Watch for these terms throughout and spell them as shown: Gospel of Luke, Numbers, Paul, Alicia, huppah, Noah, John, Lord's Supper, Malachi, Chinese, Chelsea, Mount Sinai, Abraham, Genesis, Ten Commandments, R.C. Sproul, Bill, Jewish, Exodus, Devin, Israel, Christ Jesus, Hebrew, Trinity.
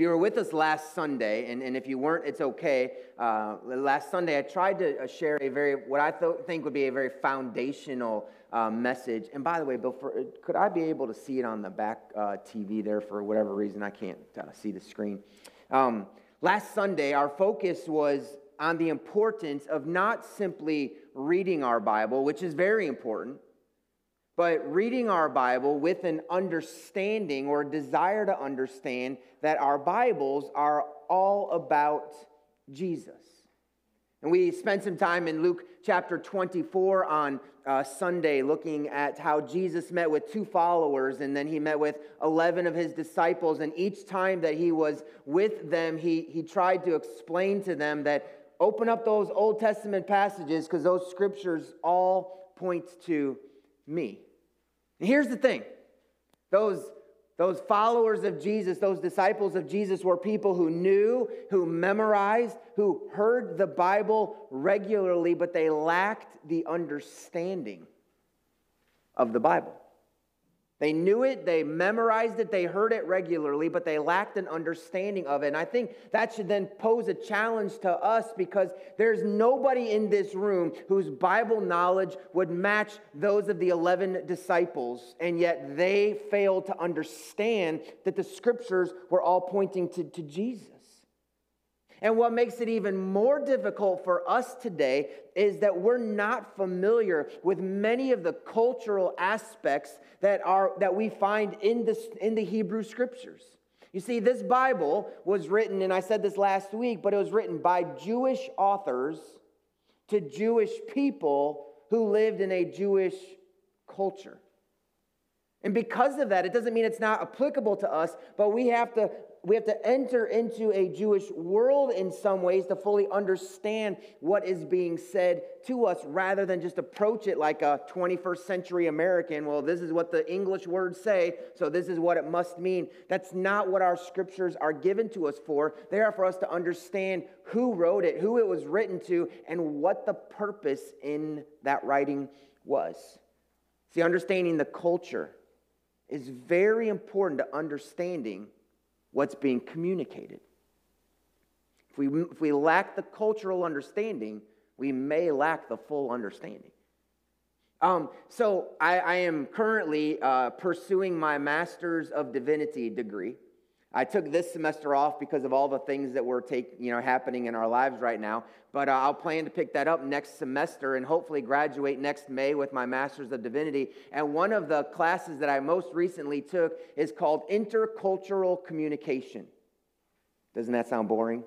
If you were with us last Sunday, and if you weren't, it's okay. Last Sunday, I tried to share a what I think would be a very foundational message. And by the way, Bill, could I be able to see it on the back TV there? For whatever reason, I can't see the screen. Last Sunday, our focus was on the importance of not simply reading our Bible, which is very important, but reading our Bible with an understanding or a desire to understand that our Bibles are all about Jesus. And we spent some time in Luke chapter 24 on Sunday looking at how Jesus met with two followers, and then he met with 11 of his disciples. And each time that he was with them, he tried to explain to them that open up those Old Testament passages because those scriptures all point to me. And here's the thing. Those followers of Jesus, those disciples of Jesus were people who knew, who memorized, who heard the Bible regularly, but they lacked the understanding of the Bible. They knew it, they memorized it, they heard it regularly, but they lacked an understanding of it. And I think that should then pose a challenge to us, because there's nobody in this room whose Bible knowledge would match those of the 11 disciples, and yet they failed to understand that the scriptures were all pointing to Jesus. And what makes it even more difficult for us today is that we're not familiar with many of the cultural aspects that we find in the Hebrew Scriptures. You see, this Bible was written, and I said this last week, but it was written by Jewish authors to Jewish people who lived in a Jewish culture. And because of that, it doesn't mean it's not applicable to us, but we have to enter into a Jewish world in some ways to fully understand what is being said to us, rather than just approach it like a 21st century American. Well, this is what the English words say, so this is what it must mean. That's not what our scriptures are given to us for. They are for us to understand who wrote it, who it was written to, and what the purpose in that writing was. See, understanding the culture is very important to understanding what's being communicated. If we lack the cultural understanding, we may lack the full understanding. So I am currently pursuing my Master's of Divinity degree. I took this semester off because of all the things that were happening in our lives right now, but I'll plan to pick that up next semester and hopefully graduate next May with my Master's of Divinity. And one of the classes that I most recently took is called Intercultural Communication. Doesn't that sound boring?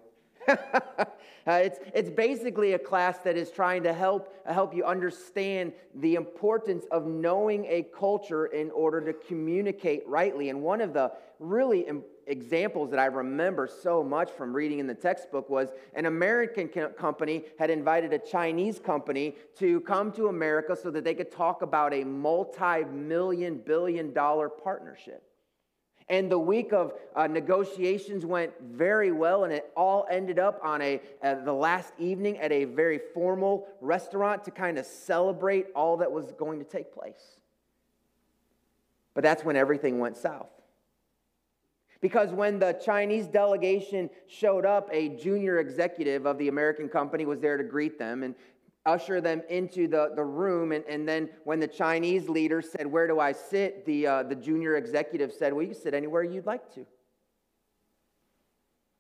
It's basically a class that is trying to help you understand the importance of knowing a culture in order to communicate rightly. And one of the really examples that I remember so much from reading in the textbook was an American company had invited a Chinese company to come to America so that they could talk about a multi-billion dollar partnership. And the week of negotiations went very well, and it all ended up on the last evening at a very formal restaurant to kind of celebrate all that was going to take place. But that's when everything went south. Because when the Chinese delegation showed up, a junior executive of the American company was there to greet them and usher them into the room. And then when the Chinese leader said, "Where do I sit?" the junior executive said, "Well, you can sit anywhere you'd like to."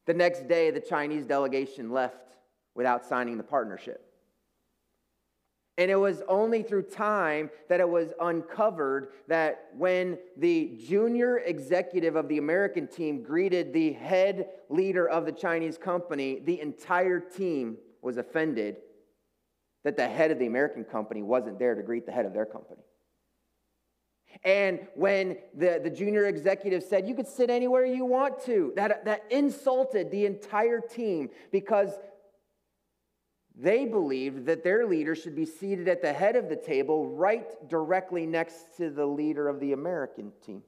The next day, the Chinese delegation left without signing the partnership. And it was only through time that it was uncovered that when the junior executive of the American team greeted the head leader of the Chinese company, the entire team was offended that the head of the American company wasn't there to greet the head of their company. And when the junior executive said, "You could sit anywhere you want to," that insulted the entire team, because they believed that their leader should be seated at the head of the table, right directly next to the leader of the American team.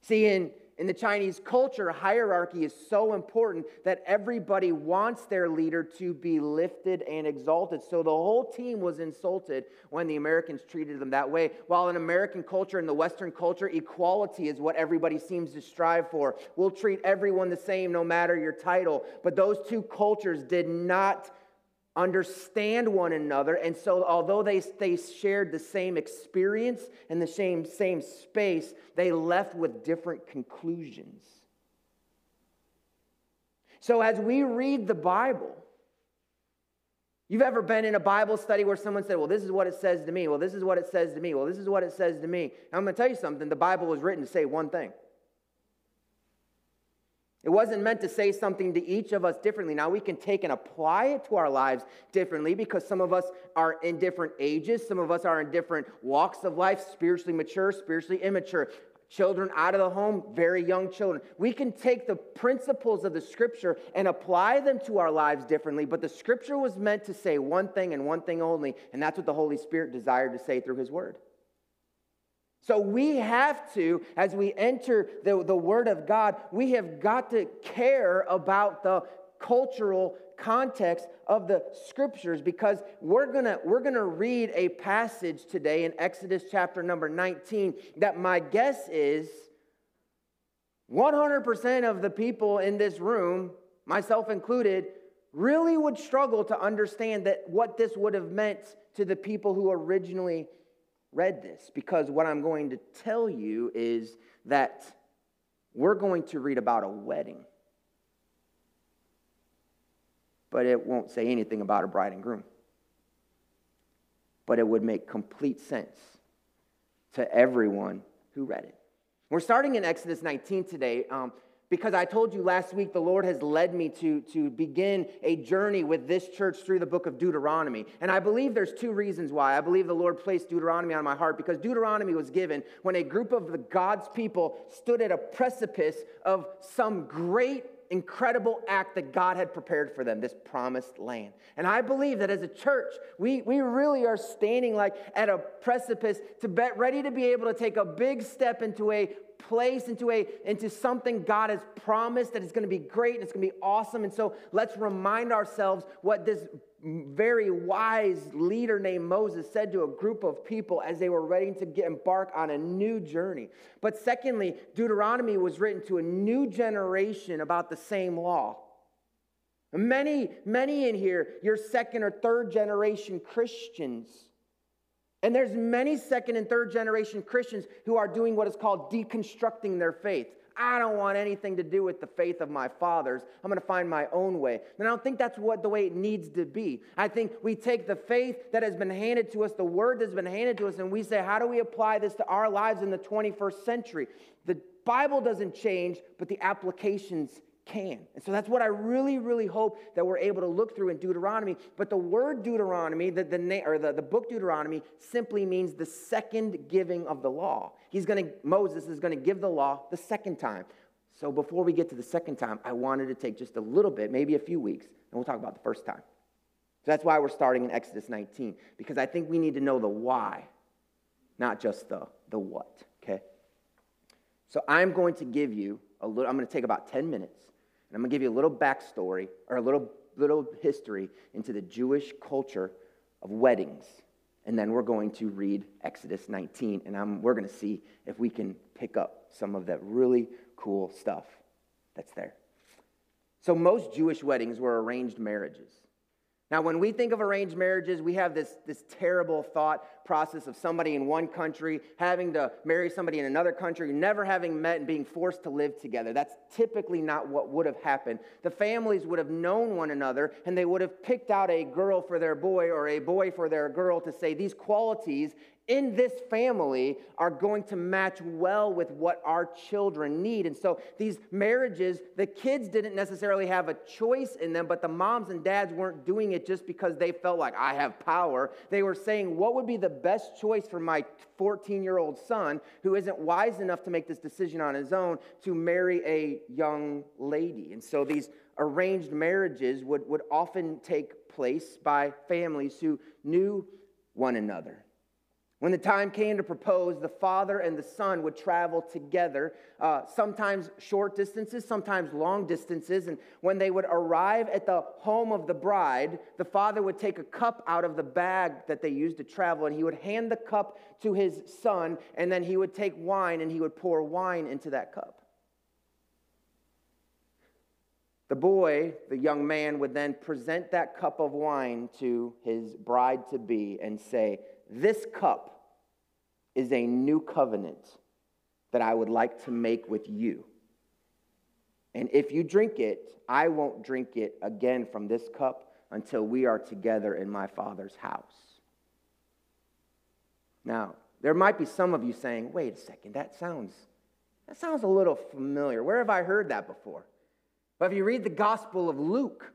See, in In the Chinese culture, hierarchy is so important that everybody wants their leader to be lifted and exalted. So the whole team was insulted when the Americans treated them that way. While in American culture and the Western culture, equality is what everybody seems to strive for. We'll treat everyone the same no matter your title. But those two cultures did not understand one another, and so although they shared the same experience and the same space, they left with different conclusions. So as we read the Bible, you've ever been in a Bible study where someone said, well, this is what it says to me, well, this is what it says to me, well, this is what it says to me. And I'm going to tell you something, the Bible was written to say one thing. It wasn't meant to say something to each of us differently. Now, we can take and apply it to our lives differently because some of us are in different ages. Some of us are in different walks of life, spiritually mature, spiritually immature. Children out of the home, very young children. We can take the principles of the Scripture and apply them to our lives differently, but the Scripture was meant to say one thing and one thing only, and that's what the Holy Spirit desired to say through His Word. So we have to, as we enter the Word of God, we have got to care about the cultural context of the Scriptures, because we're gonna read a passage today in Exodus chapter number 19 that my guess is 100% of the people in this room, myself included, really would struggle to understand that what this would have meant to the people who originally read this, because what I'm going to tell you is that we're going to read about a wedding, but it won't say anything about a bride and groom. But it would make complete sense to everyone who read it. We're starting in Exodus 19 today, because I told you last week the Lord has led me to begin a journey with this church through the book of Deuteronomy. And I believe there's two reasons why. I believe the Lord placed Deuteronomy on my heart because Deuteronomy was given when a group of God's people stood at a precipice of some great, incredible act that God had prepared for them, this promised land. And I believe that as a church, we really are standing like at a precipice ready to be able to take a big step into a place, into something God has promised that is going to be great and it's going to be awesome. And so let's remind ourselves what this very wise leader named Moses said to a group of people as they were ready to embark on a new journey. But secondly, Deuteronomy was written to a new generation about the same law. Many in here, you're second or third generation Christians. And there's many second and third generation Christians who are doing what is called deconstructing their faith. I don't want anything to do with the faith of my fathers. I'm going to find my own way. And I don't think that's the way it needs to be. I think we take the faith that has been handed to us, the word that's been handed to us, and we say, how do we apply this to our lives in the 21st century? The Bible doesn't change, but the applications can. And so that's what I really, really hope that we're able to look through in Deuteronomy. But the word Deuteronomy, the book Deuteronomy, simply means the second giving of the law. Moses is going to give the law the second time. So before we get to the second time, I wanted to take just a little bit, maybe a few weeks, and we'll talk about the first time. So that's why we're starting in Exodus 19, because I think we need to know the why, not just the what, okay? So I'm going to give you I'm going to take about 10 minutes. And I'm going to give you a little backstory or a little history into the Jewish culture of weddings. And then we're going to read Exodus 19, and we're going to see if we can pick up some of that really cool stuff that's there. So most Jewish weddings were arranged marriages. Now, when we think of arranged marriages, we have this terrible thought process of somebody in one country having to marry somebody in another country, never having met and being forced to live together. That's typically not what would have happened. The families would have known one another, and they would have picked out a girl for their boy or a boy for their girl to say, these qualities in this family are going to match well with what our children need. And so these marriages, the kids didn't necessarily have a choice in them, but the moms and dads weren't doing it just because they felt like, I have power. They were saying, what would be the best choice for my 14-year-old son, who isn't wise enough to make this decision on his own, to marry a young lady? And so these arranged marriages would often take place by families who knew one another. When the time came to propose, the father and the son would travel together, sometimes short distances, sometimes long distances. And when they would arrive at the home of the bride, the father would take a cup out of the bag that they used to travel, and he would hand the cup to his son, and then he would take wine, and he would pour wine into that cup. The boy, the young man, would then present that cup of wine to his bride-to-be and say, "This cup is a new covenant that I would like to make with you. And if you drink it, I won't drink it again from this cup until we are together in my Father's house." Now, there might be some of you saying, "Wait a second, that sounds a little familiar. Where have I heard that before?" But if you read the Gospel of Luke,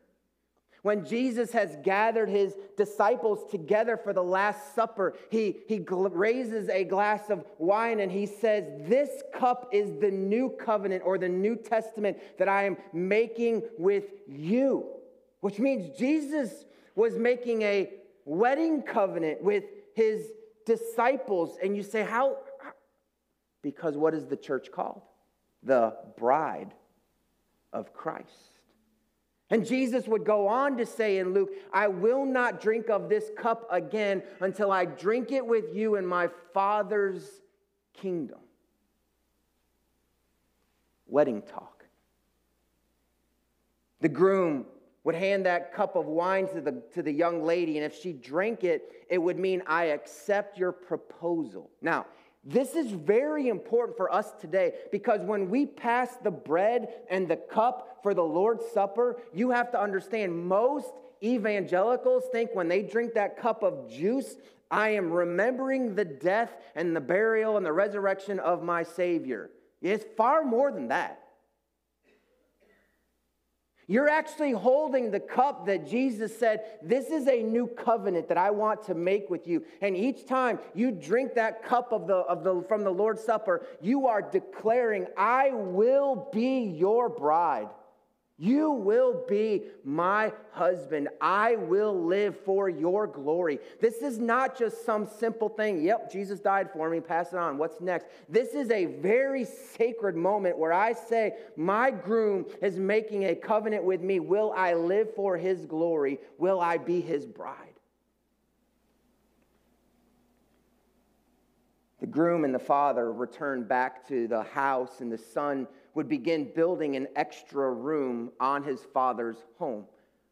when Jesus has gathered his disciples together for the Last Supper, he raises a glass of wine and he says, "This cup is the new covenant or the New Testament that I am making with you," which means Jesus was making a wedding covenant with his disciples. And you say, how? Because what is the church called? The bride of Christ. And Jesus would go on to say in Luke, "I will not drink of this cup again until I drink it with you in my Father's kingdom." Wedding talk. The groom would hand that cup of wine to the young lady, and if she drank it, it would mean, "I accept your proposal." Now, this is very important for us today, because when we pass the bread and the cup for the Lord's Supper, you have to understand, most evangelicals think when they drink that cup of juice, "I am remembering the death and the burial and the resurrection of my Savior." It's far more than that. You're actually holding the cup that Jesus said, "This is a new covenant that I want to make with you." And each time you drink that cup from the Lord's Supper, you are declaring, "I will be your bride. You will be my husband. I will live for your glory." This is not just some simple thing, "Yep, Jesus died for me, pass it on, what's next?" This is a very sacred moment where I say, my groom is making a covenant with me. Will I live for his glory? Will I be his bride? The groom and the father returned back to the house, and the son would begin building an extra room on his father's home.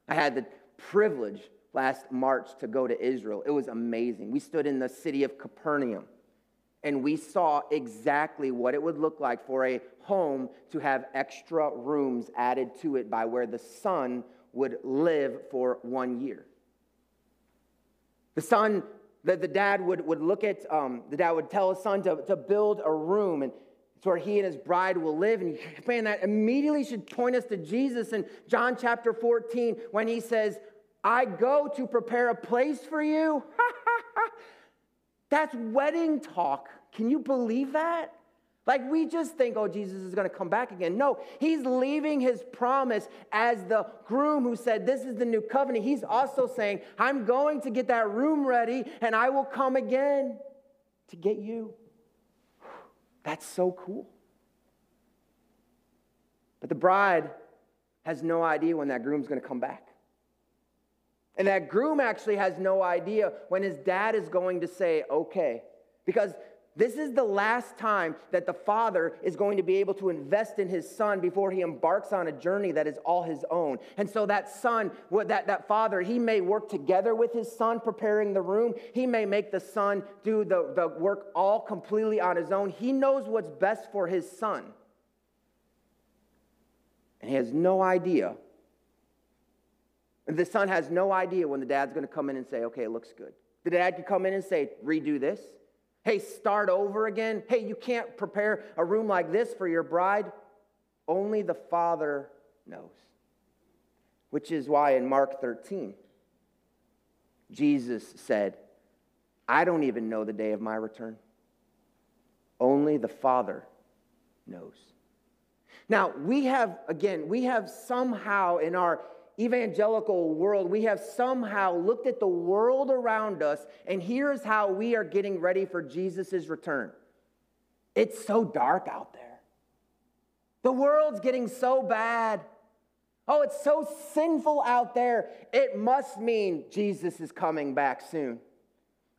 I had the privilege last March to go to Israel. It was amazing. We stood in the city of Capernaum, and we saw exactly what it would look like for a home to have extra rooms added to it by where the son would live for 1 year. The son, the dad would tell his son to build a room, and where he and his bride will live. And man, that immediately should point us to Jesus in John chapter 14 when he says, "I go to prepare a place for you." That's wedding talk. Can you believe that? Like, we just think, "Oh, Jesus is going to come back again." No, he's leaving his promise as the groom who said, "This is the new covenant." He's also saying, "I'm going to get that room ready, and I will come again to get you." That's so cool. But the bride has no idea when that groom's going to come back. And that groom actually has no idea when his dad is going to say, "Okay," because this is the last time that the father is going to be able to invest in his son before he embarks on a journey that is all his own. And so that son, that father, he may work together with his son preparing the room. He may make the son do the work all completely on his own. He knows what's best for his son. And he has no idea. The son has no idea when the dad's going to come in and say, "Okay, it looks good." The dad could come in and say, "Redo this. Hey, start over again. Hey, you can't prepare a room like this for your bride." Only the Father knows. Which is why in Mark 13, Jesus said, "I don't even know the day of my return. Only the Father knows." Now, we have somehow in our evangelical world, we have somehow looked at the world around us, and here's how we are getting ready for Jesus' return. It's so dark out there. The world's getting so bad. Oh, it's so sinful out there. It must mean Jesus is coming back soon.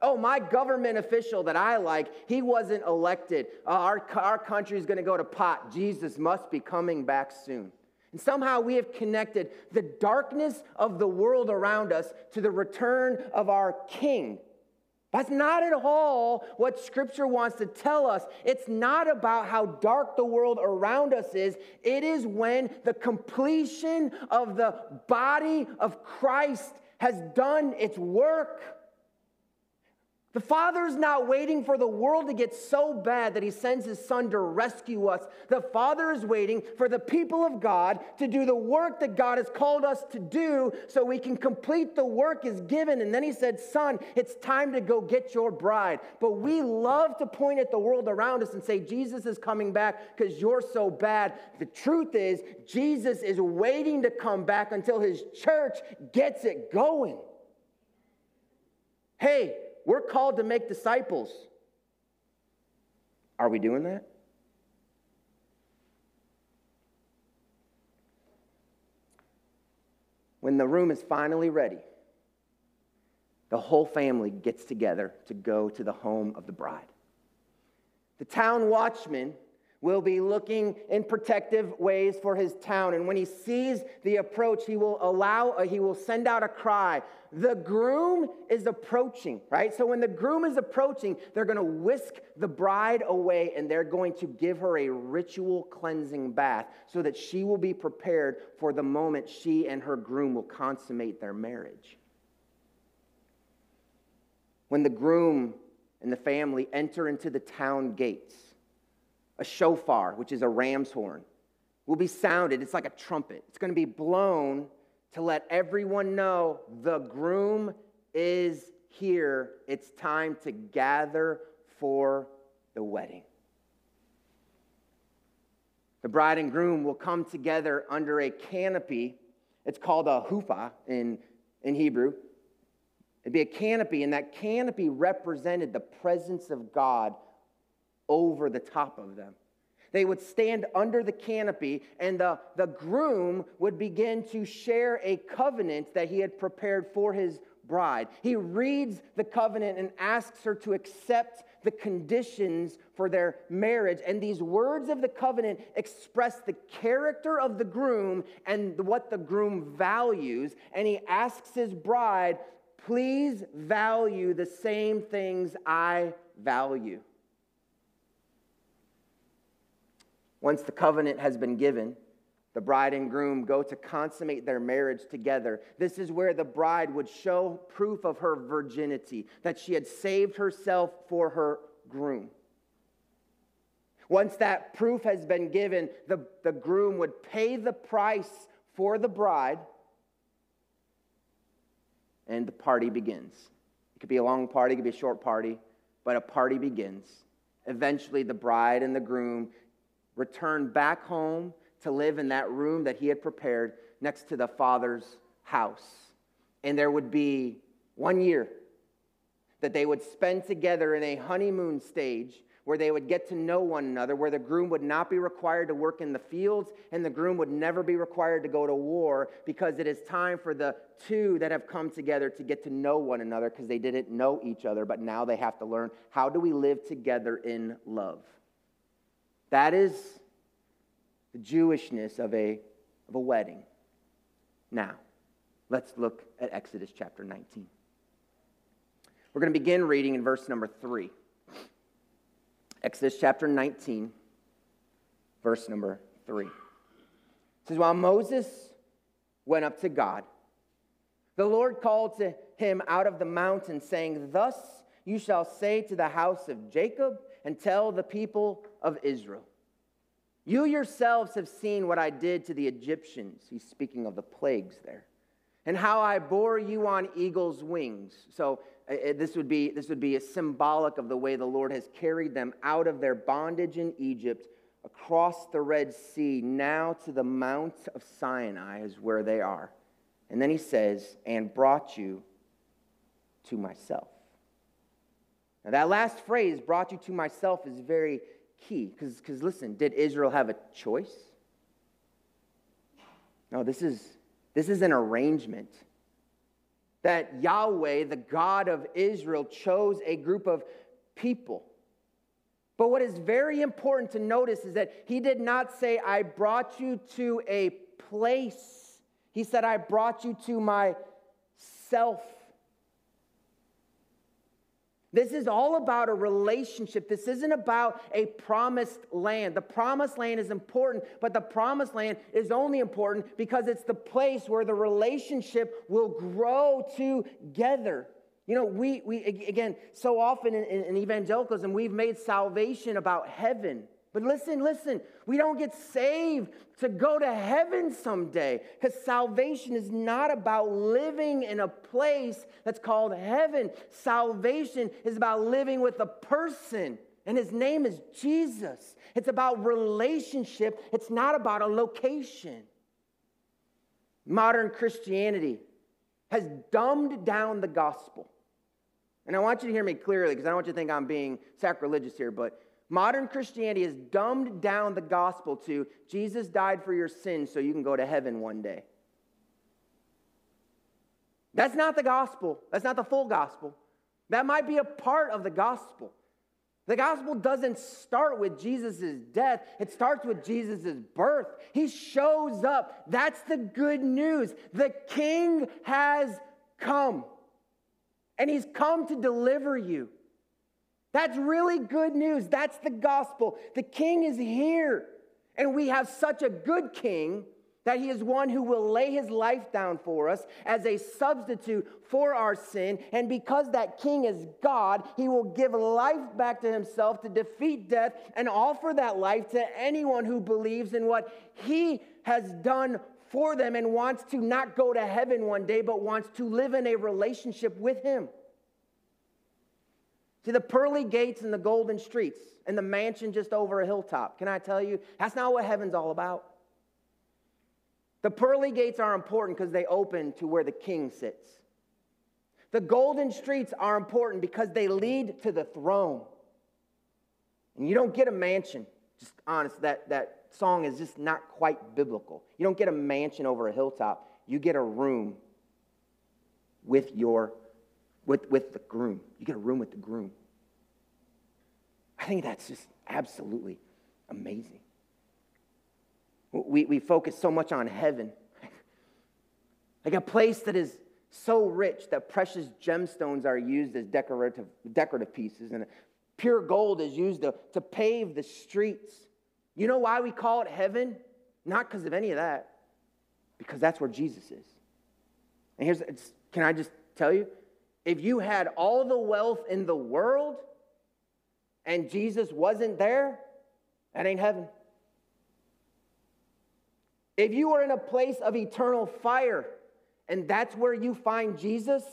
Oh, my government official that I like, he wasn't elected. Our country's going to go to pot. Jesus must be coming back soon. And somehow we have connected the darkness of the world around us to the return of our King. That's not at all what Scripture wants to tell us. It's not about how dark the world around us is. It is when the completion of the body of Christ has done its work. The Father's not waiting for the world to get so bad that he sends his Son to rescue us. The Father is waiting for the people of God to do the work that God has called us to do so we can complete the work is given. And then he said, Son, it's time to go get your bride. But we love to point at the world around us and say, Jesus is coming back because you're so bad. The truth is, Jesus is waiting to come back until his church gets it going. Hey, we're called to make disciples. Are we doing that? When the room is finally ready, the whole family gets together to go to the home of the bride. The town watchman will be looking in protective ways for his town, and when he sees the approach, he will send out a cry. The groom is approaching, right? So when the groom is approaching, they're going to whisk the bride away, and they're going to give her a ritual cleansing bath so that she will be prepared for the moment she and her groom will consummate their marriage. When the groom and the family enter into the town gates, a shofar, which is a ram's horn, will be sounded. It's like a trumpet. It's going to be blown to let everyone know the groom is here. It's time to gather for the wedding. The bride and groom will come together under a canopy. It's called a chuppah in Hebrew. It'd be a canopy, and that canopy represented the presence of God over the top of them. They would stand under the canopy, and the groom would begin to share a covenant that he had prepared for his bride. He reads the covenant and asks her to accept the conditions for their marriage. And these words of the covenant express the character of the groom and what the groom values. And he asks his bride, please value the same things I value. Once the covenant has been given, the bride and groom go to consummate their marriage together. This is where the bride would show proof of her virginity, that she had saved herself for her groom. Once that proof has been given, the groom would pay the price for the bride, and the party begins. It could be a long party, it could be a short party, but a party begins. Eventually, the bride and the groom return back home to live in that room that he had prepared next to the Father's house. And there would be 1 year that they would spend together in a honeymoon stage where they would get to know one another, where the groom would not be required to work in the fields and the groom would never be required to go to war, because it is time for the two that have come together to get to know one another, because they didn't know each other, but now they have to learn, how do we live together in love? That is the Jewishness of a wedding. Now, let's look at Exodus chapter 19. We're going to begin reading in verse number 3. Exodus chapter 19, verse number 3. It says, while Moses went up to God, the Lord called to him out of the mountain, saying, thus you shall say to the house of Jacob, and tell the people of Israel, you yourselves have seen what I did to the Egyptians. He's speaking of the plagues there. And how I bore you on eagle's wings. So this would be a symbolic of the way the Lord has carried them out of their bondage in Egypt, across the Red Sea, now to the Mount of Sinai is where they are. And then he says, and brought you to myself. Now that last phrase, brought you to myself, is very key. Because listen, did Israel have a choice? No, this is an arrangement. That Yahweh, the God of Israel, chose a group of people. But what is very important to notice is that he did not say, I brought you to a place. He said, I brought you to myself. This is all about a relationship. This isn't about a promised land. The promised land is important, but the promised land is only important because it's the place where the relationship will grow together. You know, we again, so often in evangelicalism, we've made salvation about heaven. But listen, we don't get saved to go to heaven someday, because salvation is not about living in a place that's called heaven. Salvation is about living with a person, and his name is Jesus. It's about relationship. It's not about a location. Modern Christianity has dumbed down the gospel. And I want you to hear me clearly, because I don't want you to think I'm being sacrilegious here, but modern Christianity has dumbed down the gospel to Jesus died for your sins so you can go to heaven one day. That's not the gospel. That's not the full gospel. That might be a part of the gospel. The gospel doesn't start with Jesus' death. It starts with Jesus' birth. He shows up. That's the good news. The King has come, and he's come to deliver you. That's really good news. That's the gospel. The King is here. And we have such a good King that he is one who will lay his life down for us as a substitute for our sin. And because that King is God, he will give life back to himself to defeat death and offer that life to anyone who believes in what he has done for them and wants to not go to heaven one day, but wants to live in a relationship with him. See, the pearly gates and the golden streets and the mansion just over a hilltop. Can I tell you, that's not what heaven's all about. The pearly gates are important because they open to where the King sits. The golden streets are important because they lead to the throne. And you don't get a mansion. Just honest, that song is just not quite biblical. You don't get a mansion over a hilltop. You get a room with your With the groom. You get a room with the groom. I think that's just absolutely amazing. We focus so much on heaven. Like a place that is so rich that precious gemstones are used as decorative pieces, and pure gold is used to pave the streets. You know why we call it heaven? Not because of any of that. Because that's where Jesus is. And can I just tell you? If you had all the wealth in the world and Jesus wasn't there, that ain't heaven. If you were in a place of eternal fire and that's where you find Jesus,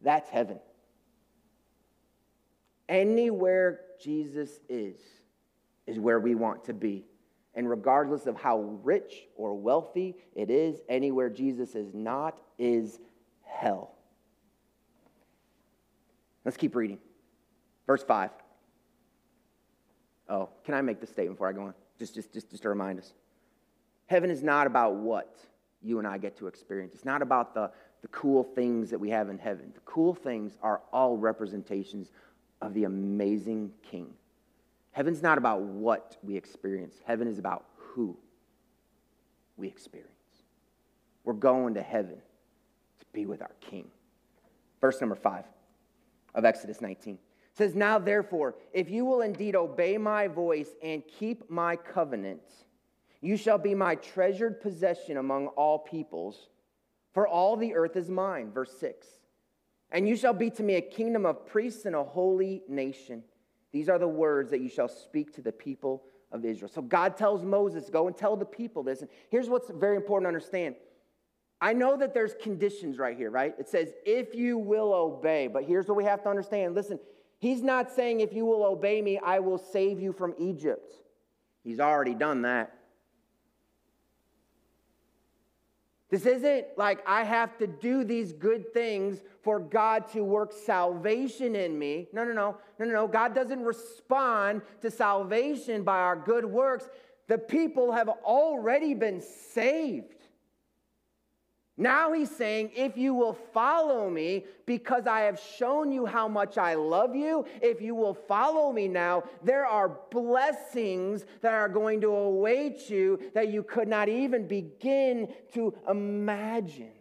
that's heaven. Anywhere Jesus is where we want to be. And regardless of how rich or wealthy it is, anywhere Jesus is not is hell. Let's keep reading. Verse 5. Oh, can I make this statement before I go on? Just to remind us. Heaven is not about what you and I get to experience. It's not about the cool things that we have in heaven. The cool things are all representations of the amazing King. Heaven's not about what we experience. Heaven is about who we experience. We're going to heaven to be with our King. Verse number 5. Of Exodus 19. It says, now therefore, if you will indeed obey my voice and keep my covenant, you shall be my treasured possession among all peoples, for all the earth is mine. Verse 6. And you shall be to me a kingdom of priests and a holy nation. These are the words that you shall speak to the people of Israel. So God tells Moses, go and tell the people this. And here's what's very important to understand. I know that there's conditions right here, right? It says, if you will obey. But here's what we have to understand. Listen, he's not saying, if you will obey me, I will save you from Egypt. He's already done that. This isn't like I have to do these good things for God to work salvation in me. No. God doesn't respond to salvation by our good works. The people have already been saved. Now he's saying, if you will follow me because I have shown you how much I love you, if you will follow me now, there are blessings that are going to await you that you could not even begin to imagine.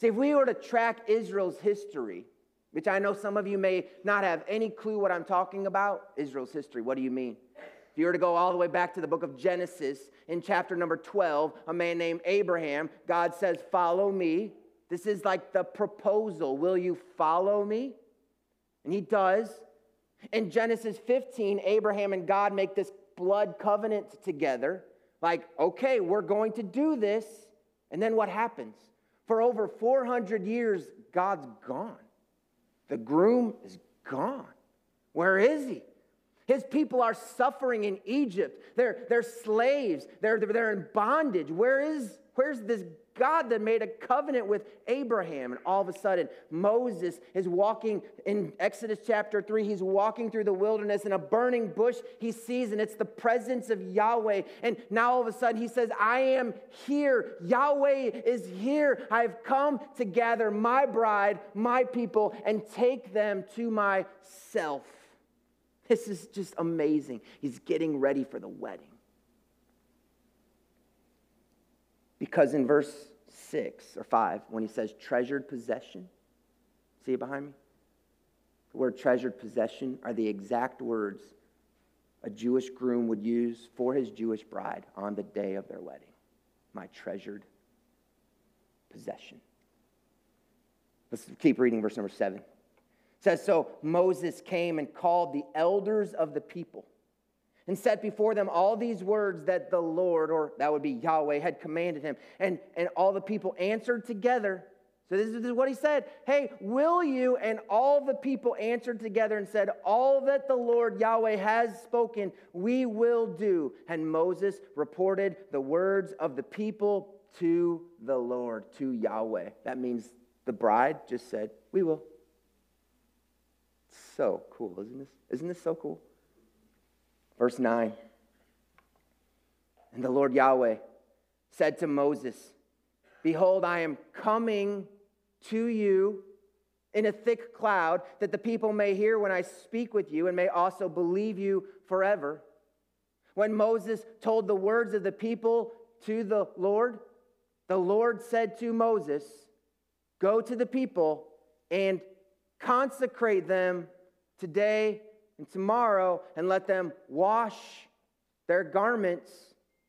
See, if we were to track Israel's history, which I know some of you may not have any clue what I'm talking about, Israel's history, what do you mean? If you were to go all the way back to the book of Genesis, in chapter number 12, a man named Abraham, God says, follow me. This is like the proposal. Will you follow me? And he does. In Genesis 15, Abraham and God make this blood covenant together. Like, okay, we're going to do this. And then what happens? For over 400 years, God's gone. The groom is gone. Where is he? His people are suffering in Egypt. They're slaves. They're in bondage. Where's this God that made a covenant with Abraham? And all of a sudden, Moses is walking in Exodus chapter 3. He's walking through the wilderness, and a burning bush he sees, and it's the presence of Yahweh. And now all of a sudden he says, I am here. Yahweh is here. I've come to gather my bride, my people, and take them to myself. This is just amazing. He's getting ready for the wedding. Because in verse 6 or 5, when he says treasured possession, see it behind me? The word treasured possession are the exact words a Jewish groom would use for his Jewish bride on the day of their wedding. My treasured possession. Let's keep reading verse number 7. It says, so Moses came and called the elders of the people and set before them all these words that the Lord, or that would be Yahweh, had commanded him. And all the people answered together. So this is what he said. Hey, will you? And all the people answered together and said, all that the Lord Yahweh has spoken, we will do. And Moses reported the words of the people to the Lord, to Yahweh. That means the bride just said, we will. So cool, isn't this? Isn't this so cool? Verse 9. And the Lord Yahweh said to Moses, behold, I am coming to you in a thick cloud, that the people may hear when I speak with you and may also believe you forever. When Moses told the words of the people to the Lord said to Moses, go to the people and consecrate them today and tomorrow, and let them wash their garments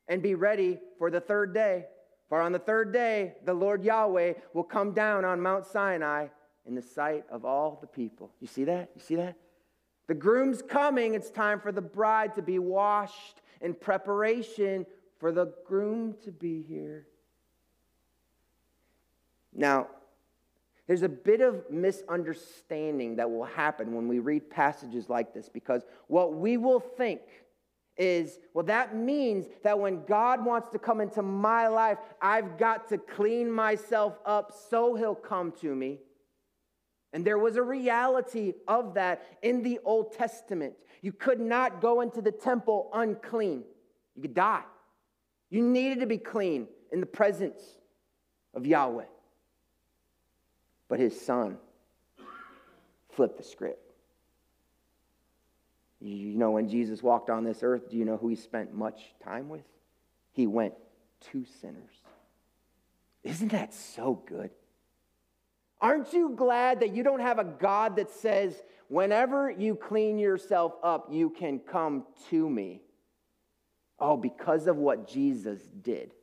and be ready for the third day. For on the third day, the Lord Yahweh will come down on Mount Sinai in the sight of all the people. You see that? You see that? The groom's coming. It's time for the bride to be washed in preparation for the groom to be here. Now, there's a bit of misunderstanding that will happen when we read passages like this, because what we will think is, well, that means that when God wants to come into my life, I've got to clean myself up so he'll come to me. And there was a reality of that in the Old Testament. You could not go into the temple unclean. You could die. You needed to be clean in the presence of Yahweh. But his son flipped the script. You know, when Jesus walked on this earth, do you know who he spent much time with? He went to sinners. Isn't that so good? Aren't you glad that you don't have a God that says, whenever you clean yourself up, you can come to me? Oh, because of what Jesus did.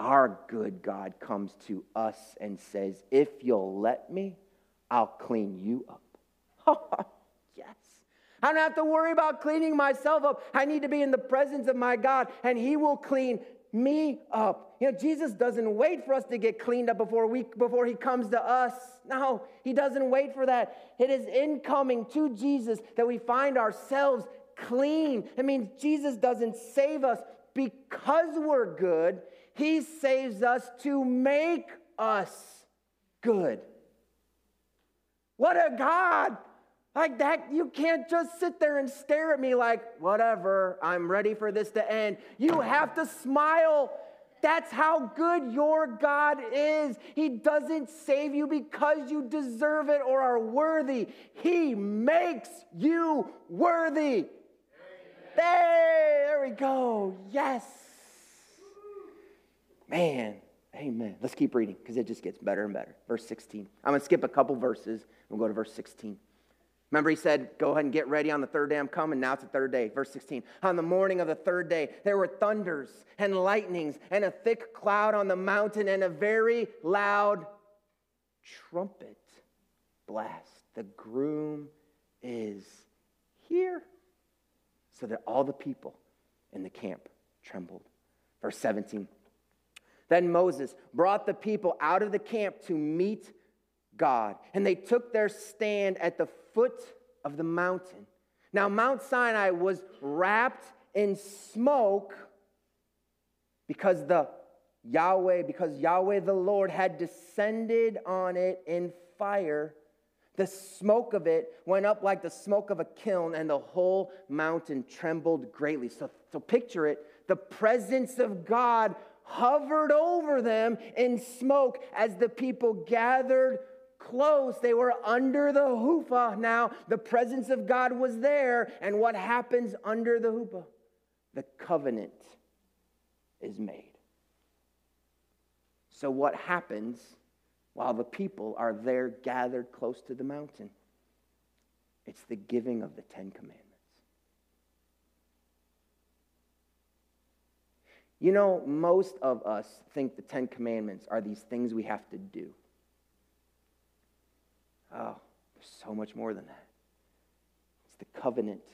Our good God comes to us and says, if you'll let me, I'll clean you up. Yes. I don't have to worry about cleaning myself up. I need to be in the presence of my God, and he will clean me up. You know, Jesus doesn't wait for us to get cleaned up before he comes to us. No, he doesn't wait for that. It is in coming to Jesus that we find ourselves clean. It means Jesus doesn't save us because we're good. He saves us to make us good. What a God! Like that, you can't just sit there and stare at me like, whatever, I'm ready for this to end. You have to smile. That's how good your God is. He doesn't save you because you deserve it or are worthy. He makes you worthy. There we go. Yes. Man, amen. Let's keep reading because it just gets better and better. Verse 16. I'm going to skip a couple verses and we'll go to verse 16. Remember, he said, go ahead and get ready on the third day I'm coming. Now it's the third day. Verse 16, on the morning of the third day, there were thunders and lightnings and a thick cloud on the mountain and a very loud trumpet blast. The groom is here. So that all the people in the camp trembled. Verse 17, then Moses brought the people out of the camp to meet God, and they took their stand at the foot of the mountain. Now, Mount Sinai was wrapped in smoke because Yahweh the Lord had descended on it in fire. The smoke of it went up like the smoke of a kiln, and the whole mountain trembled greatly. So picture it, the presence of God hovered over them in smoke as the people gathered close. They were under the huppah. Now, the presence of God was there. And what happens under the huppah? The covenant is made. So what happens while the people are there gathered close to the mountain? It's the giving of the Ten Commandments. You know, most of us think the Ten Commandments are these things we have to do. Oh, there's so much more than that. It's the covenant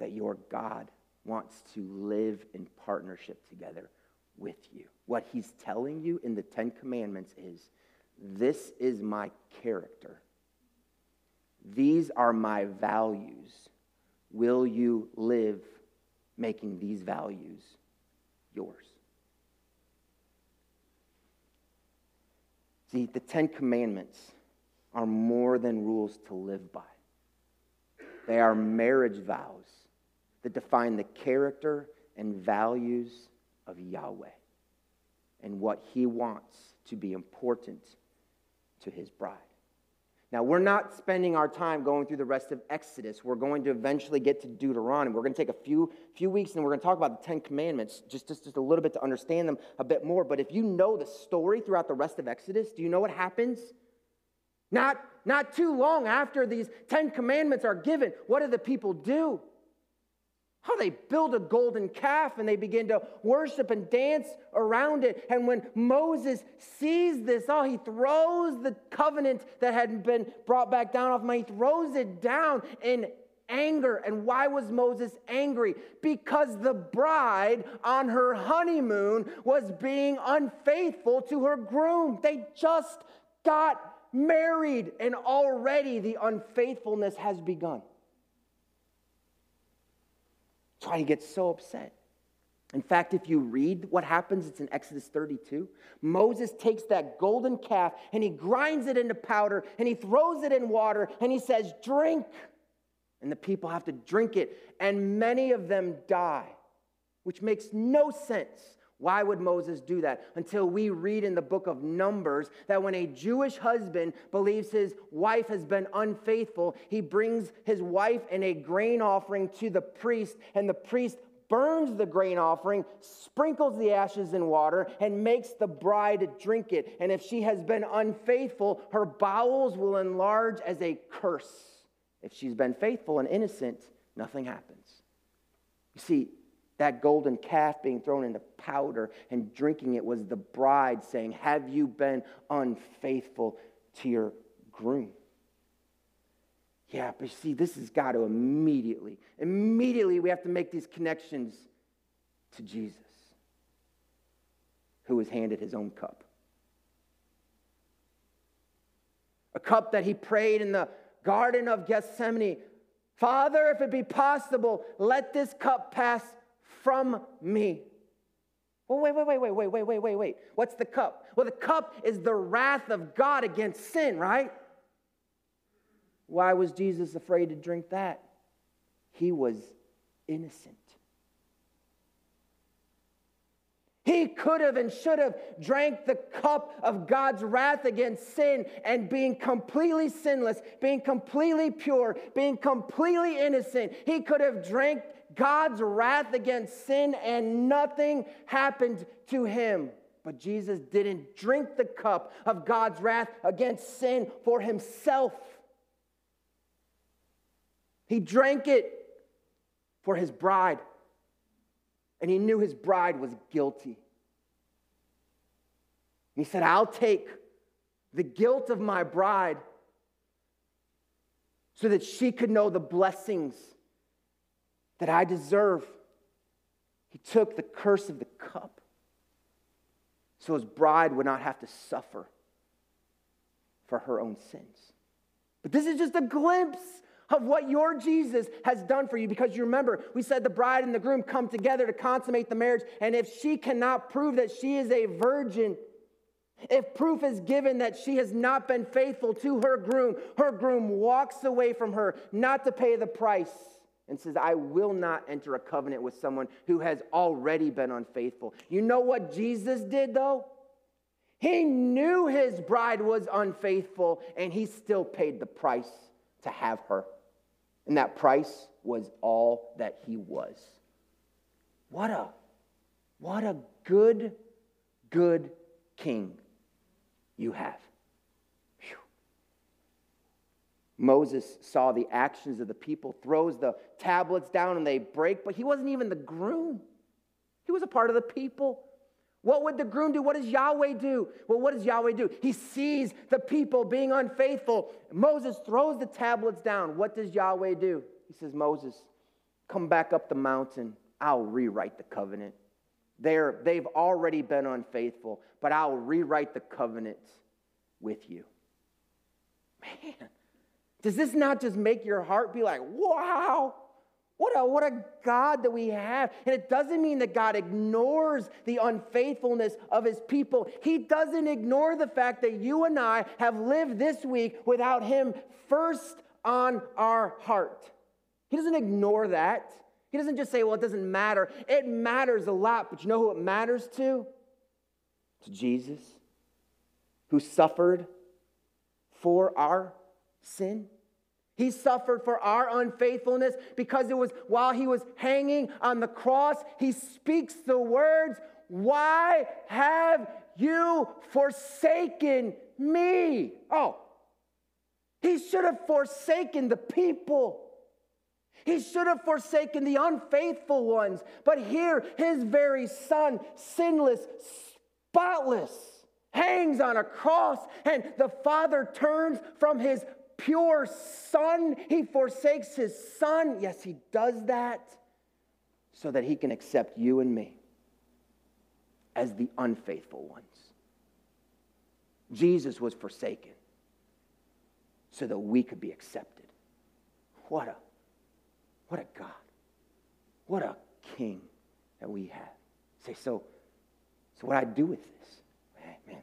that your God wants to live in partnership together with you. What he's telling you in the Ten Commandments is, this is my character. These are my values. Will you live making these values yours? See, the Ten Commandments are more than rules to live by. They are marriage vows that define the character and values of Yahweh and what he wants to be important to his bride. Now, we're not spending our time going through the rest of Exodus. We're going to eventually get to Deuteronomy. We're going to take a few weeks, and we're going to talk about the Ten Commandments, just a little bit to understand them a bit more. But if you know the story throughout the rest of Exodus, do you know what happens? Not too long after these Ten Commandments are given, what do the people do? Oh, they build a golden calf, and they begin to worship and dance around it. And when Moses sees this, oh, he throws the covenant that had been brought back down off him. He throws it down in anger. And why was Moses angry? Because the bride on her honeymoon was being unfaithful to her groom. They just got married, and already the unfaithfulness has begun. That's why he gets so upset. In fact, if you read what happens, it's in Exodus 32. Moses takes that golden calf and he grinds it into powder and he throws it in water and he says, drink. And the people have to drink it, and many of them die, which makes no sense. Why would Moses do that? Until we read in the book of Numbers that when a Jewish husband believes his wife has been unfaithful, he brings his wife and a grain offering to the priest, and the priest burns the grain offering, sprinkles the ashes in water, and makes the bride drink it. And if she has been unfaithful, her bowels will enlarge as a curse. If she's been faithful and innocent, nothing happens. You see, that golden calf being thrown into powder and drinking it was the bride saying, have you been unfaithful to your groom? Yeah, but you see, this has got to immediately we have to make these connections to Jesus, who was handed his own cup. A cup that he prayed in the Garden of Gethsemane, Father, if it be possible, let this cup pass from me. Well, wait. What's the cup? Well, the cup is the wrath of God against sin, right? Why was Jesus afraid to drink that? He was innocent. He could have and should have drank the cup of God's wrath against sin, and being completely sinless, being completely pure, being completely innocent, he could have drank God's wrath against sin and nothing happened to him. But Jesus didn't drink the cup of God's wrath against sin for himself. He drank it for his bride. And he knew his bride was guilty. And he said, I'll take the guilt of my bride so that she could know the blessings that I deserve. He took the curse of the cup so his bride would not have to suffer for her own sins. But this is just a glimpse of what your Jesus has done for you. Because you remember, we said the bride and the groom come together to consummate the marriage. And if she cannot prove that she is a virgin, if proof is given that she has not been faithful to her groom walks away from her not to pay the price and says, I will not enter a covenant with someone who has already been unfaithful. You know what Jesus did, though? He knew his bride was unfaithful, and he still paid the price to have her. And that price was all that he was. What a good king you have. Whew. Moses saw the actions of the people, throws the tablets down and they break, but he wasn't even the groom. He was a part of the people. What would the groom do? What does Yahweh do? Well, what does Yahweh do? He sees the people being unfaithful. Moses throws the tablets down. What does Yahweh do? He says, Moses, come back up the mountain. I'll rewrite the covenant. They've already been unfaithful, but I'll rewrite the covenant with you. Man, does this not just make your heart be like, wow? What a God that we have. And it doesn't mean that God ignores the unfaithfulness of his people. He doesn't ignore the fact that you and I have lived this week without him first on our heart. He doesn't ignore that. He doesn't just say, well, it doesn't matter. It matters a lot, but you know who it matters to? To Jesus, who suffered for our sin. He suffered for our unfaithfulness because it was while he was hanging on the cross, he speaks the words, why have you forsaken me? Oh, he should have forsaken the people. He should have forsaken the unfaithful ones. But here, his very son, sinless, spotless, hangs on a cross, and the Father turns from his pure son. He forsakes his son. Yes, he does that so that he can accept you and me as the unfaithful ones. Jesus was forsaken so that we could be accepted. What a God. What a king that we have. Say, so what do I do with this? Man,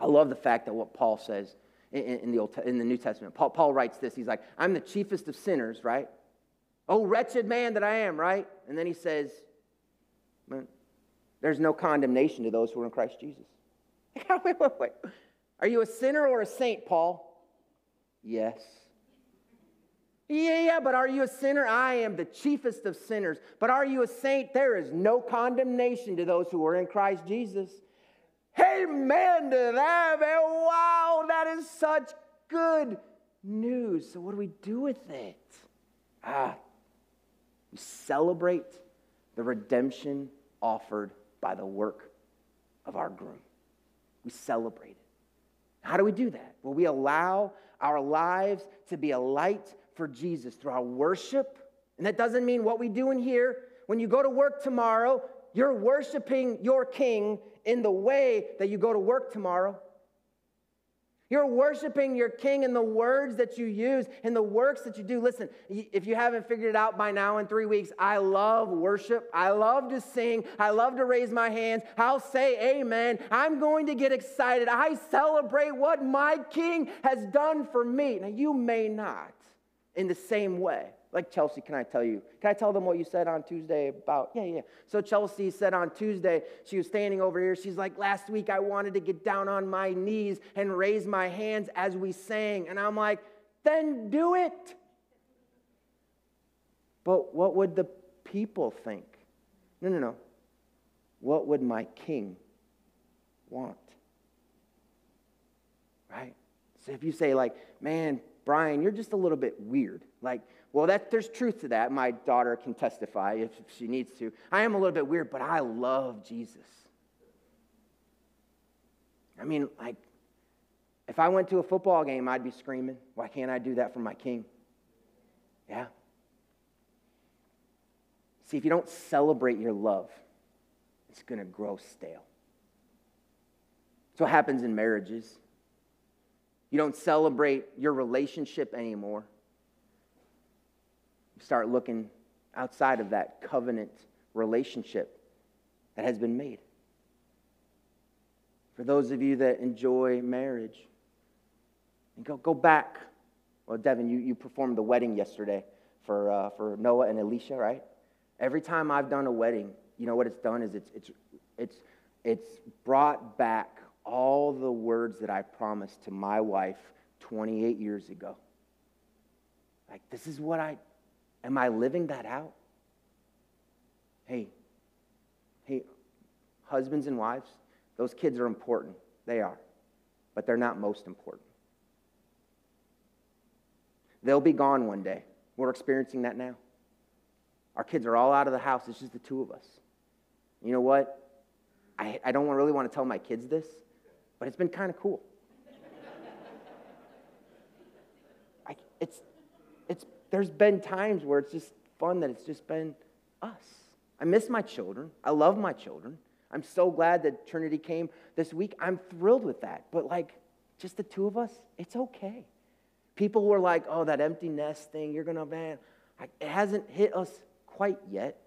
I love the fact that what Paul says in the New Testament. Paul writes this. He's like, I'm the chiefest of sinners, right? Oh, wretched man that I am, right? And then he says, man, there's no condemnation to those who are in Christ Jesus. Wait. Are you a sinner or a saint, Paul? Yes. Yeah, but are you a sinner? I am the chiefest of sinners. But are you a saint? There is no condemnation to those who are in Christ Jesus. Amen to that, man. Wow, that is such good news. So what do we do with it? We celebrate the redemption offered by the work of our groom. We celebrate it. How do we do that? Well, we allow our lives to be a light for Jesus through our worship. And that doesn't mean what we do in here. When you go to work tomorrow, you're worshiping your king in the way that you go to work tomorrow. You're worshiping your king in the words that you use and the works that you do. Listen, if you haven't figured it out by now in 3 weeks, I love worship. I love to sing. I love to raise my hands. I'll say amen. I'm going to get excited. I celebrate what my king has done for me. Now, you may not in the same way. Like, Chelsea, can I tell them what you said on Tuesday about, yeah. So Chelsea said on Tuesday, she was standing over here, she's like, last week I wanted to get down on my knees and raise my hands as we sang. And I'm like, then do it. But what would the people think? No. What would my king want? Right? So if you say, like, man, Brian, you're just a little bit weird. Like, well, there's truth to that. My daughter can testify if she needs to. I am a little bit weird, but I love Jesus. I mean, like, if I went to a football game, I'd be screaming, why can't I do that for my king? Yeah. See, if you don't celebrate your love, it's going to grow stale. That's what happens in marriages. You don't celebrate your relationship anymore. You start looking outside of that covenant relationship that has been made. For those of you that enjoy marriage, and go back. Well, Devin, you performed the wedding yesterday for Noah and Alicia, right? Every time I've done a wedding, you know what it's done is it's brought back all the words that I promised to my wife 28 years ago. Like, this is what am I living that out? Hey, husbands and wives, those kids are important. They are. But they're not most important. They'll be gone one day. We're experiencing that now. Our kids are all out of the house. It's just the two of us. You know what? I don't really want to tell my kids this, but it's been kind of cool. There's been times where it's just fun that it's just been us. I miss my children. I love my children. I'm so glad that Trinity came this week. I'm thrilled with that. But like, just the two of us, it's okay. People were like, oh, that empty nest thing, you're going to, man. It hasn't hit us quite yet.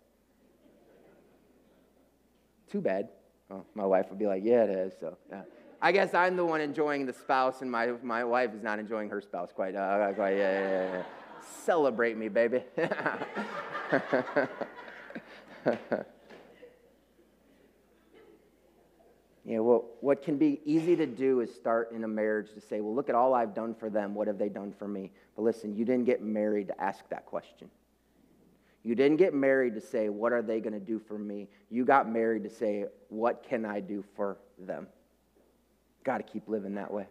Too bad. Oh, my wife would be like, yeah, it is. So, yeah. I guess I'm the one enjoying the spouse, and my wife is not enjoying her spouse quite. Yeah. Celebrate me, baby. Yeah, well, what can be easy to do is start in a marriage to say, well, look at all I've done for them. What have they done for me? But listen, you didn't get married to ask that question. You didn't get married to say, what are they going to do for me? You got married to say, what can I do for them? Got to keep living that way.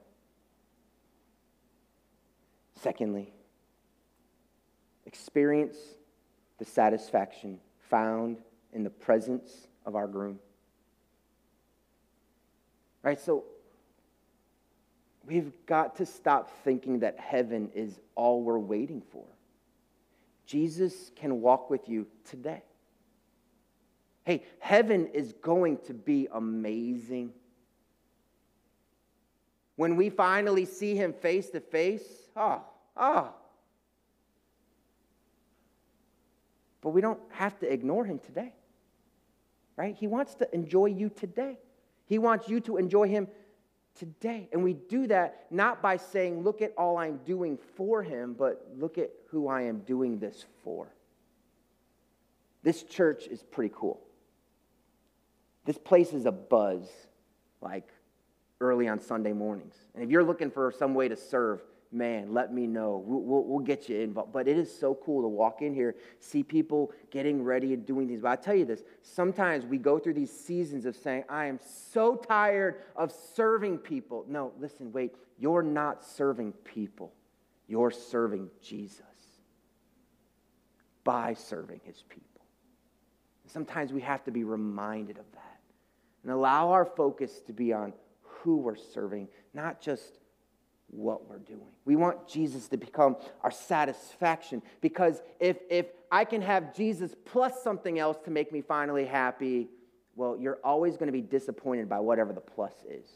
Secondly, experience the satisfaction found in the presence of our groom. Right, so we've got to stop thinking that heaven is all we're waiting for. Jesus can walk with you today. Hey, heaven is going to be amazing. When we finally see him face to face, But we don't have to ignore him today, right? He wants to enjoy you today. He wants you to enjoy him today. And we do that not by saying, look at all I'm doing for him, but look at who I am doing this for. This church is pretty cool. This place is a buzz, like early on Sunday mornings. And if you're looking for some way to serve, man, let me know. We'll get you involved. But it is so cool to walk in here, see people getting ready and doing things. But I tell you this, sometimes we go through these seasons of saying, I am so tired of serving people. No, listen, wait. You're not serving people. You're serving Jesus by serving his people. And sometimes we have to be reminded of that and allow our focus to be on who we're serving, not just what we're doing. We want Jesus to become our satisfaction, because if I can have Jesus plus something else to make me finally happy, well, you're always going to be disappointed by whatever the plus is.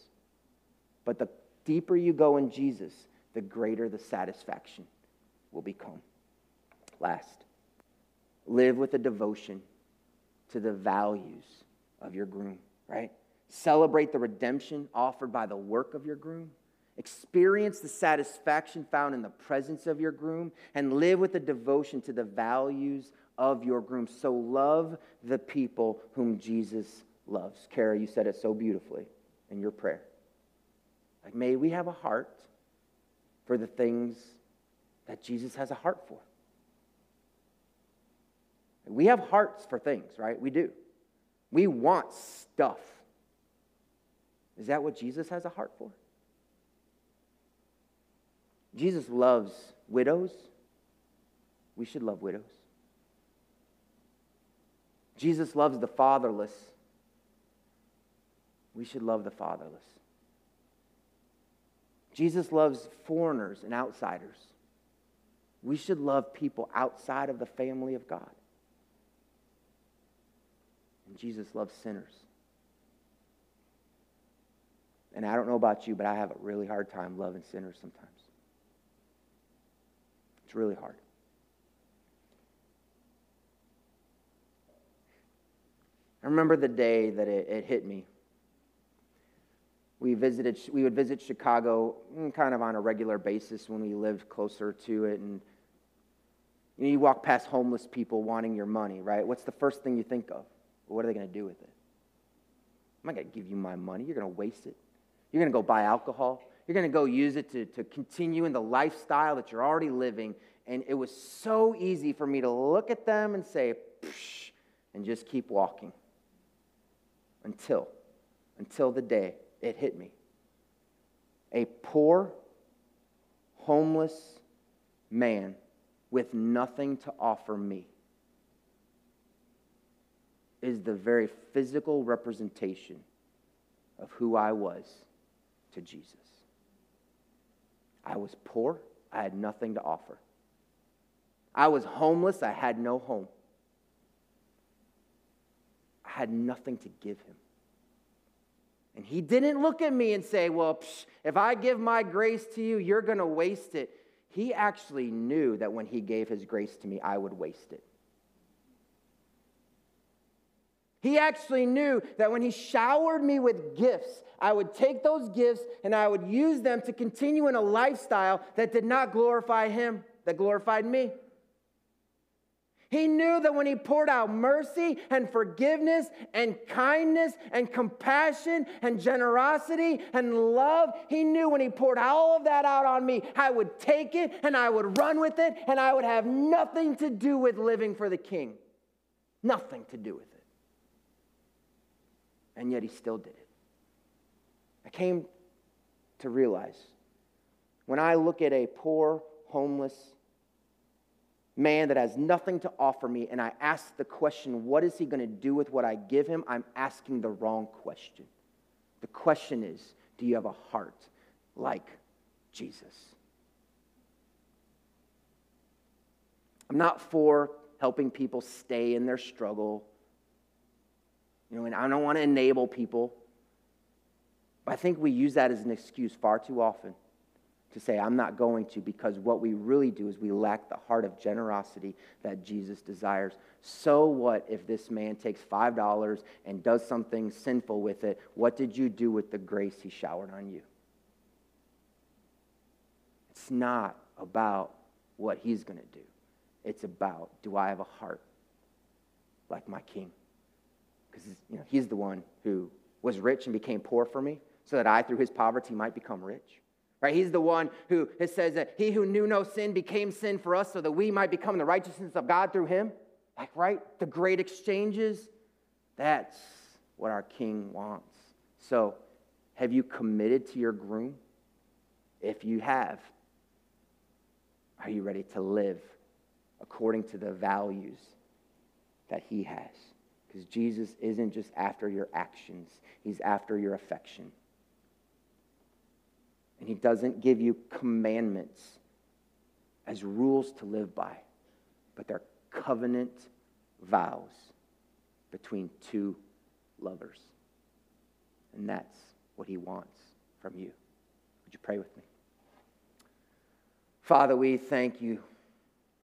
But the deeper you go in Jesus, the greater the satisfaction will become. Last, live with a devotion to the values of your groom, right? Celebrate the redemption offered by the work of your groom. Experience the satisfaction found in the presence of your groom, and live with a devotion to the values of your groom. So love the people whom Jesus loves. Kara, you said it so beautifully in your prayer. Like, may we have a heart for the things that Jesus has a heart for. We have hearts for things, right? We do. We want stuff. Is that what Jesus has a heart for? Jesus loves widows. We should love widows. Jesus loves the fatherless. We should love the fatherless. Jesus loves foreigners and outsiders. We should love people outside of the family of God. And Jesus loves sinners. And I don't know about you, but I have a really hard time loving sinners sometimes. It's really hard. I remember the day that it hit me. We would visit Chicago kind of on a regular basis when we lived closer to it. And you know, you walk past homeless people wanting your money, right? What's the first thing you think of? Well, what are they going to do with it? I'm not going to give you my money. You're going to waste it. You're going to go buy alcohol. You're going to go use it to continue in the lifestyle that you're already living. And it was so easy for me to look at them and say, psh, and just keep walking until the day it hit me. A poor, homeless man with nothing to offer me is the very physical representation of who I was to Jesus. I was poor. I had nothing to offer. I was homeless. I had no home. I had nothing to give him. And he didn't look at me and say, well, if I give my grace to you, you're going to waste it. He actually knew that when he gave his grace to me, I would waste it. He actually knew that when he showered me with gifts, I would take those gifts and I would use them to continue in a lifestyle that did not glorify him, that glorified me. He knew that when he poured out mercy and forgiveness and kindness and compassion and generosity and love, he knew when he poured all of that out on me, I would take it and I would run with it and I would have nothing to do with living for the king. Nothing to do with it. And yet he still did it. I came to realize when I look at a poor, homeless man that has nothing to offer me and I ask the question, what is he going to do with what I give him? I'm asking the wrong question. The question is, do you have a heart like Jesus? I'm not for helping people stay in their struggle. You know, and I don't want to enable people. But I think we use that as an excuse far too often to say, I'm not going to, because what we really do is we lack the heart of generosity that Jesus desires. So what if this man takes $5 and does something sinful with it? What did you do with the grace he showered on you? It's not about what he's going to do. It's about, do I have a heart like my king? Because you know, he's the one who was rich and became poor for me, so that I, through his poverty, might become rich. Right? He's the one who it says that he who knew no sin became sin for us, so that we might become the righteousness of God through him. Like, right? The great exchanges. That's what our king wants. So, have you committed to your groom? If you have, are you ready to live according to the values that he has? Because Jesus isn't just after your actions. He's after your affection. And he doesn't give you commandments as rules to live by, but they're covenant vows between two lovers. And that's what he wants from you. Would you pray with me? Father, we thank you